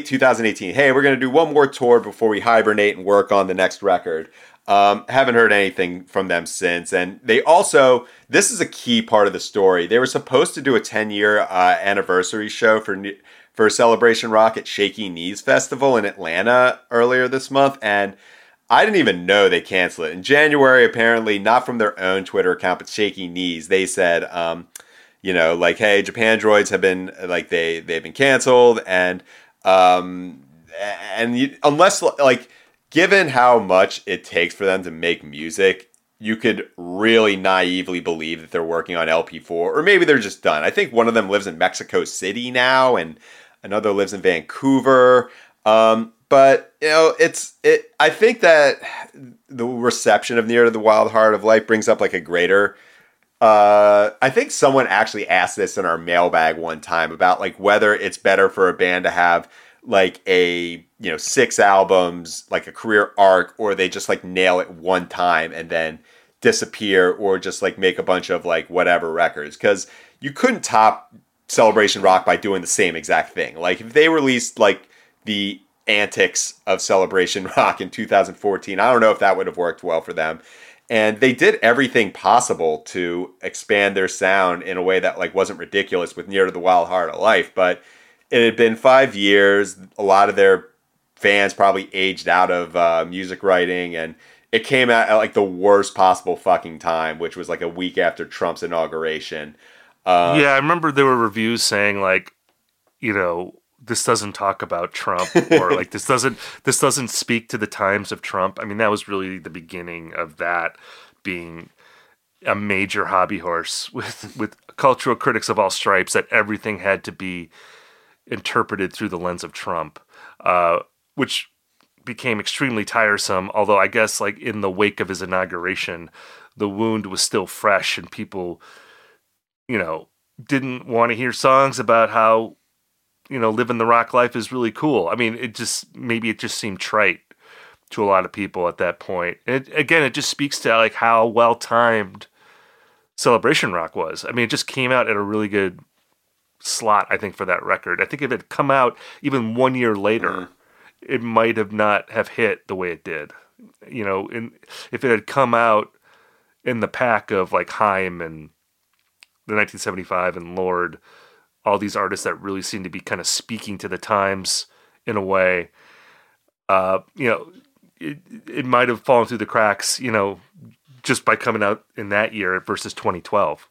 2018, hey, we're going to do one more tour before we hibernate and work on the next record. Haven't heard anything from them since. And they also, this is a key part of the story. They were supposed to do a 10-year anniversary show for Celebration Rock at Shaky Knees Festival in Atlanta earlier this month. And I didn't even know they canceled it. In January, apparently, not from their own Twitter account, but Shaky Knees, they said... you know, like, hey, Japandroids have been, like, they've been canceled, and you, unless, like, given how much it takes for them to make music, you could really naively believe that they're working on LP4, or maybe they're just done. I think one of them lives in Mexico City now, and another lives in Vancouver, but, you know, I think that the reception of Near to the Wild Heart of Life brings up, like, a greater... I think someone actually asked this in our mailbag one time about like whether it's better for a band to have like a, you know, 6 albums, like a career arc, or they just like nail it one time and then disappear or just like make a bunch of like whatever records. Cause you couldn't top Celebration Rock by doing the same exact thing. Like if they released like the antics of Celebration Rock in 2014, I don't know if that would have worked well for them. And they did everything possible to expand their sound in a way that like wasn't ridiculous with Near to the Wild Heart of Life. But it had been 5 years. A lot of their fans probably aged out of music writing. And it came out at like the worst possible fucking time, which was like a week after Trump's inauguration. Yeah, I remember there were reviews saying like, you know, this doesn't talk about Trump, or like this doesn't speak to the times of Trump. I mean, that was really the beginning of that being a major hobby horse with cultural critics of all stripes, that everything had to be interpreted through the lens of Trump, which became extremely tiresome. Although I guess like in the wake of his inauguration, the wound was still fresh and people, you know, didn't want to hear songs about how, you know, living the rock life is really cool. I mean, it just seemed trite to a lot of people at that point. And it just speaks to like how well timed Celebration Rock was. I mean, it just came out at a really good slot, I think, for that record. I think if it had come out even 1 year later, it might have not have hit the way it did. You know, and if it had come out in the pack of like Haim and the 1975 and Lorde, all these artists that really seem to be kind of speaking to the times in a way, you know, it might have fallen through the cracks, you know, just by coming out in that year versus 2012.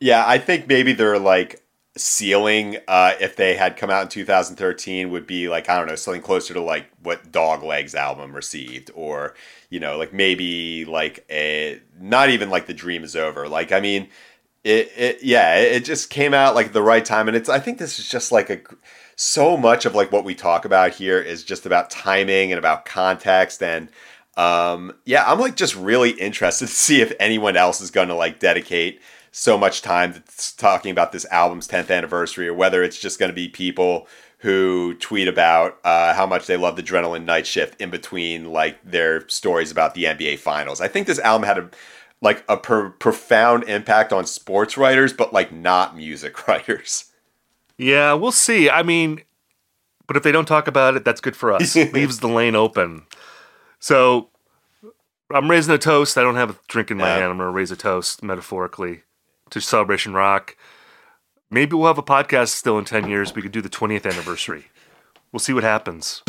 Yeah, I think maybe their like ceiling, if they had come out in 2013, would be like, I don't know, something closer to like what Doglegs album received, or, you know, like maybe like not even like The Dream Is Over. Like, I mean, it just came out like the right time. And I think this is just like so much of like what we talk about here is just about timing and about context. And, yeah, I'm like, just really interested to see if anyone else is going to like dedicate so much time to talking about this album's 10th anniversary, or whether it's just going to be people who tweet about how much they love the Adrenaline Night Shift in between like their stories about the NBA finals. I think this album had a profound impact on sports writers, but like not music writers. Yeah, we'll see. I mean, but if they don't talk about it, that's good for us. Leaves the lane open. So I'm raising a toast. I don't have a drink in my hand. I'm going to raise a toast metaphorically to Celebration Rock. Maybe we'll have a podcast still in 10 years. We could do the 20th anniversary. We'll see what happens.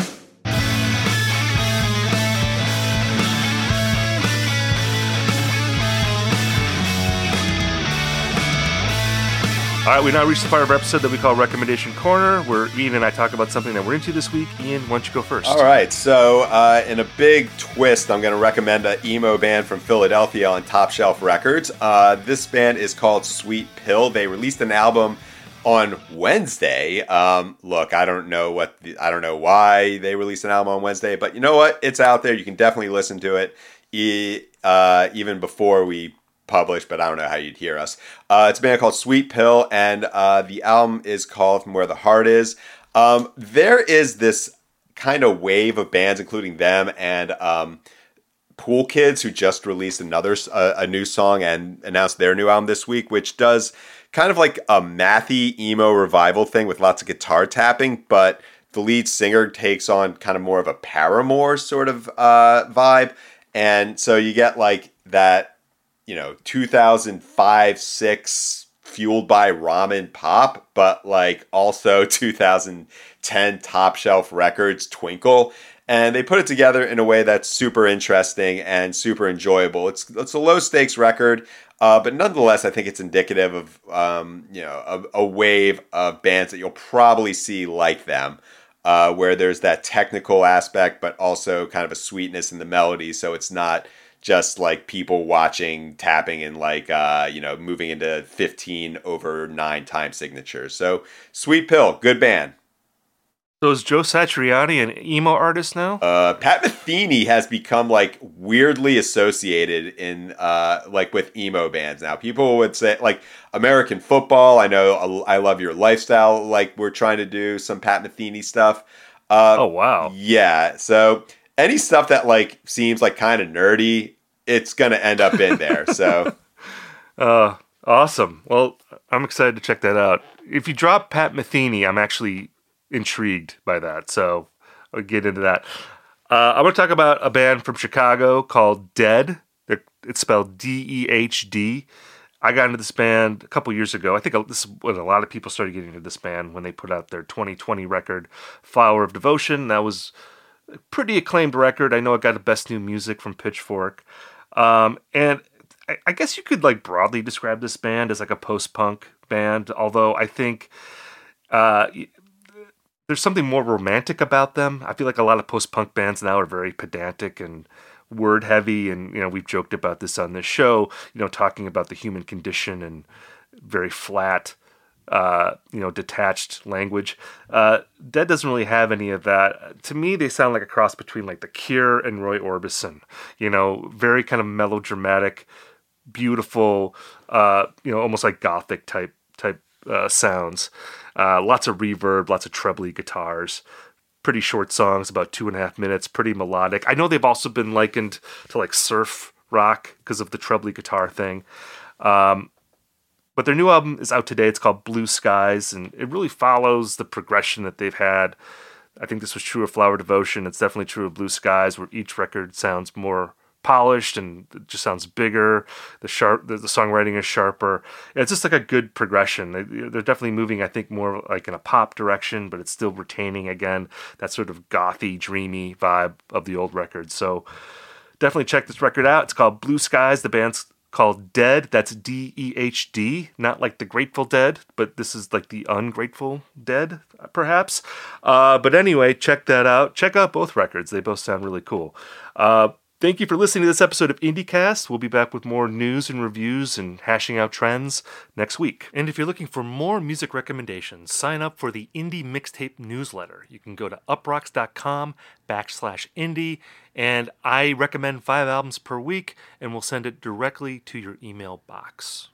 All right, we now reached the part of our episode that we call Recommendation Corner, where Ian and I talk about something that we're into this week. Ian, why don't you go first? All right, so in a big twist, I'm going to recommend an emo band from Philadelphia on Top Shelf Records. This band is called Sweet Pill. They released an album on Wednesday. Look, I don't know why they released an album on Wednesday, but you know what? It's out there. You can definitely listen to it even before we publish, but I don't know how you'd hear us. It's a band called Sweet Pill, and the album is called From Where the Heart Is. There is this kind of wave of bands, including them and Pool Kids, who just released a new song and announced their new album this week, which does kind of like a mathy emo revival thing with lots of guitar tapping, but the lead singer takes on kind of more of a Paramore sort of vibe. And so you get like that, 2005-06 fueled by ramen pop, but like also 2010 Top Shelf Records twinkle. And they put it together in a way that's super interesting and super enjoyable. It's a low stakes record. But nonetheless, I think it's indicative of, a wave of bands that you'll probably see like them, where there's that technical aspect, but also kind of a sweetness in the melody. So it's not just like people watching, tapping, and like, moving into 15/9 time signatures. So Sweet Pill, good band. So is Joe Satriani an emo artist now? Pat Metheny has become like weirdly associated in with emo bands now. People would say like American Football. I know I Love Your Lifestyle. Like we're trying to do some Pat Metheny stuff. Oh wow! Yeah. So any stuff that like seems like kind of nerdy, it's gonna end up in there. So awesome. Well, I'm excited to check that out. If you drop Pat Metheny, I'm actually intrigued by that, so I'll get into that. I want to talk about a band from Chicago called Dead. It's spelled DEHD. I got into this band a couple years ago. I think this is when a lot of people started getting into this band, when they put out their 2020 record, Flower of Devotion. That was a pretty acclaimed record. I know it got the best new music from Pitchfork. And I guess you could like broadly describe this band as like a post-punk band, although I think there's something more romantic about them. I feel like a lot of post-punk bands now are very pedantic and word-heavy, and we've joked about this on this show, talking about the human condition and very flat, detached language. Dead doesn't really have any of that. To me, they sound like a cross between like The Cure and Roy Orbison. Very kind of melodramatic, beautiful, almost like gothic type sounds. Lots of reverb, lots of trebly guitars, pretty short songs, about 2.5 minutes, pretty melodic. I know they've also been likened to like surf rock because of the trebly guitar thing. But their new album is out today. It's called Blue Skies, and it really follows the progression that they've had. I think this was true of Flower Devotion. It's definitely true of Blue Skies, where each record sounds more polished and it just sounds bigger. The songwriting is sharper. It's just like a good progression. They're definitely moving, I think, more like in a pop direction, but it's still retaining again that sort of gothy, dreamy vibe of the old record. So definitely check this record out. It's called Blue Skies. The band's called Dead. That's DEHD, not like the Grateful Dead, but this is like the ungrateful dead, perhaps. But anyway, check that out. Check out both records. They both sound really cool. Thank you for listening to this episode of IndieCast. We'll be back with more news and reviews and hashing out trends next week. And if you're looking for more music recommendations, sign up for the Indie Mixtape newsletter. You can go to uproxx.com/indie, and I recommend 5 albums per week, and we'll send it directly to your email box.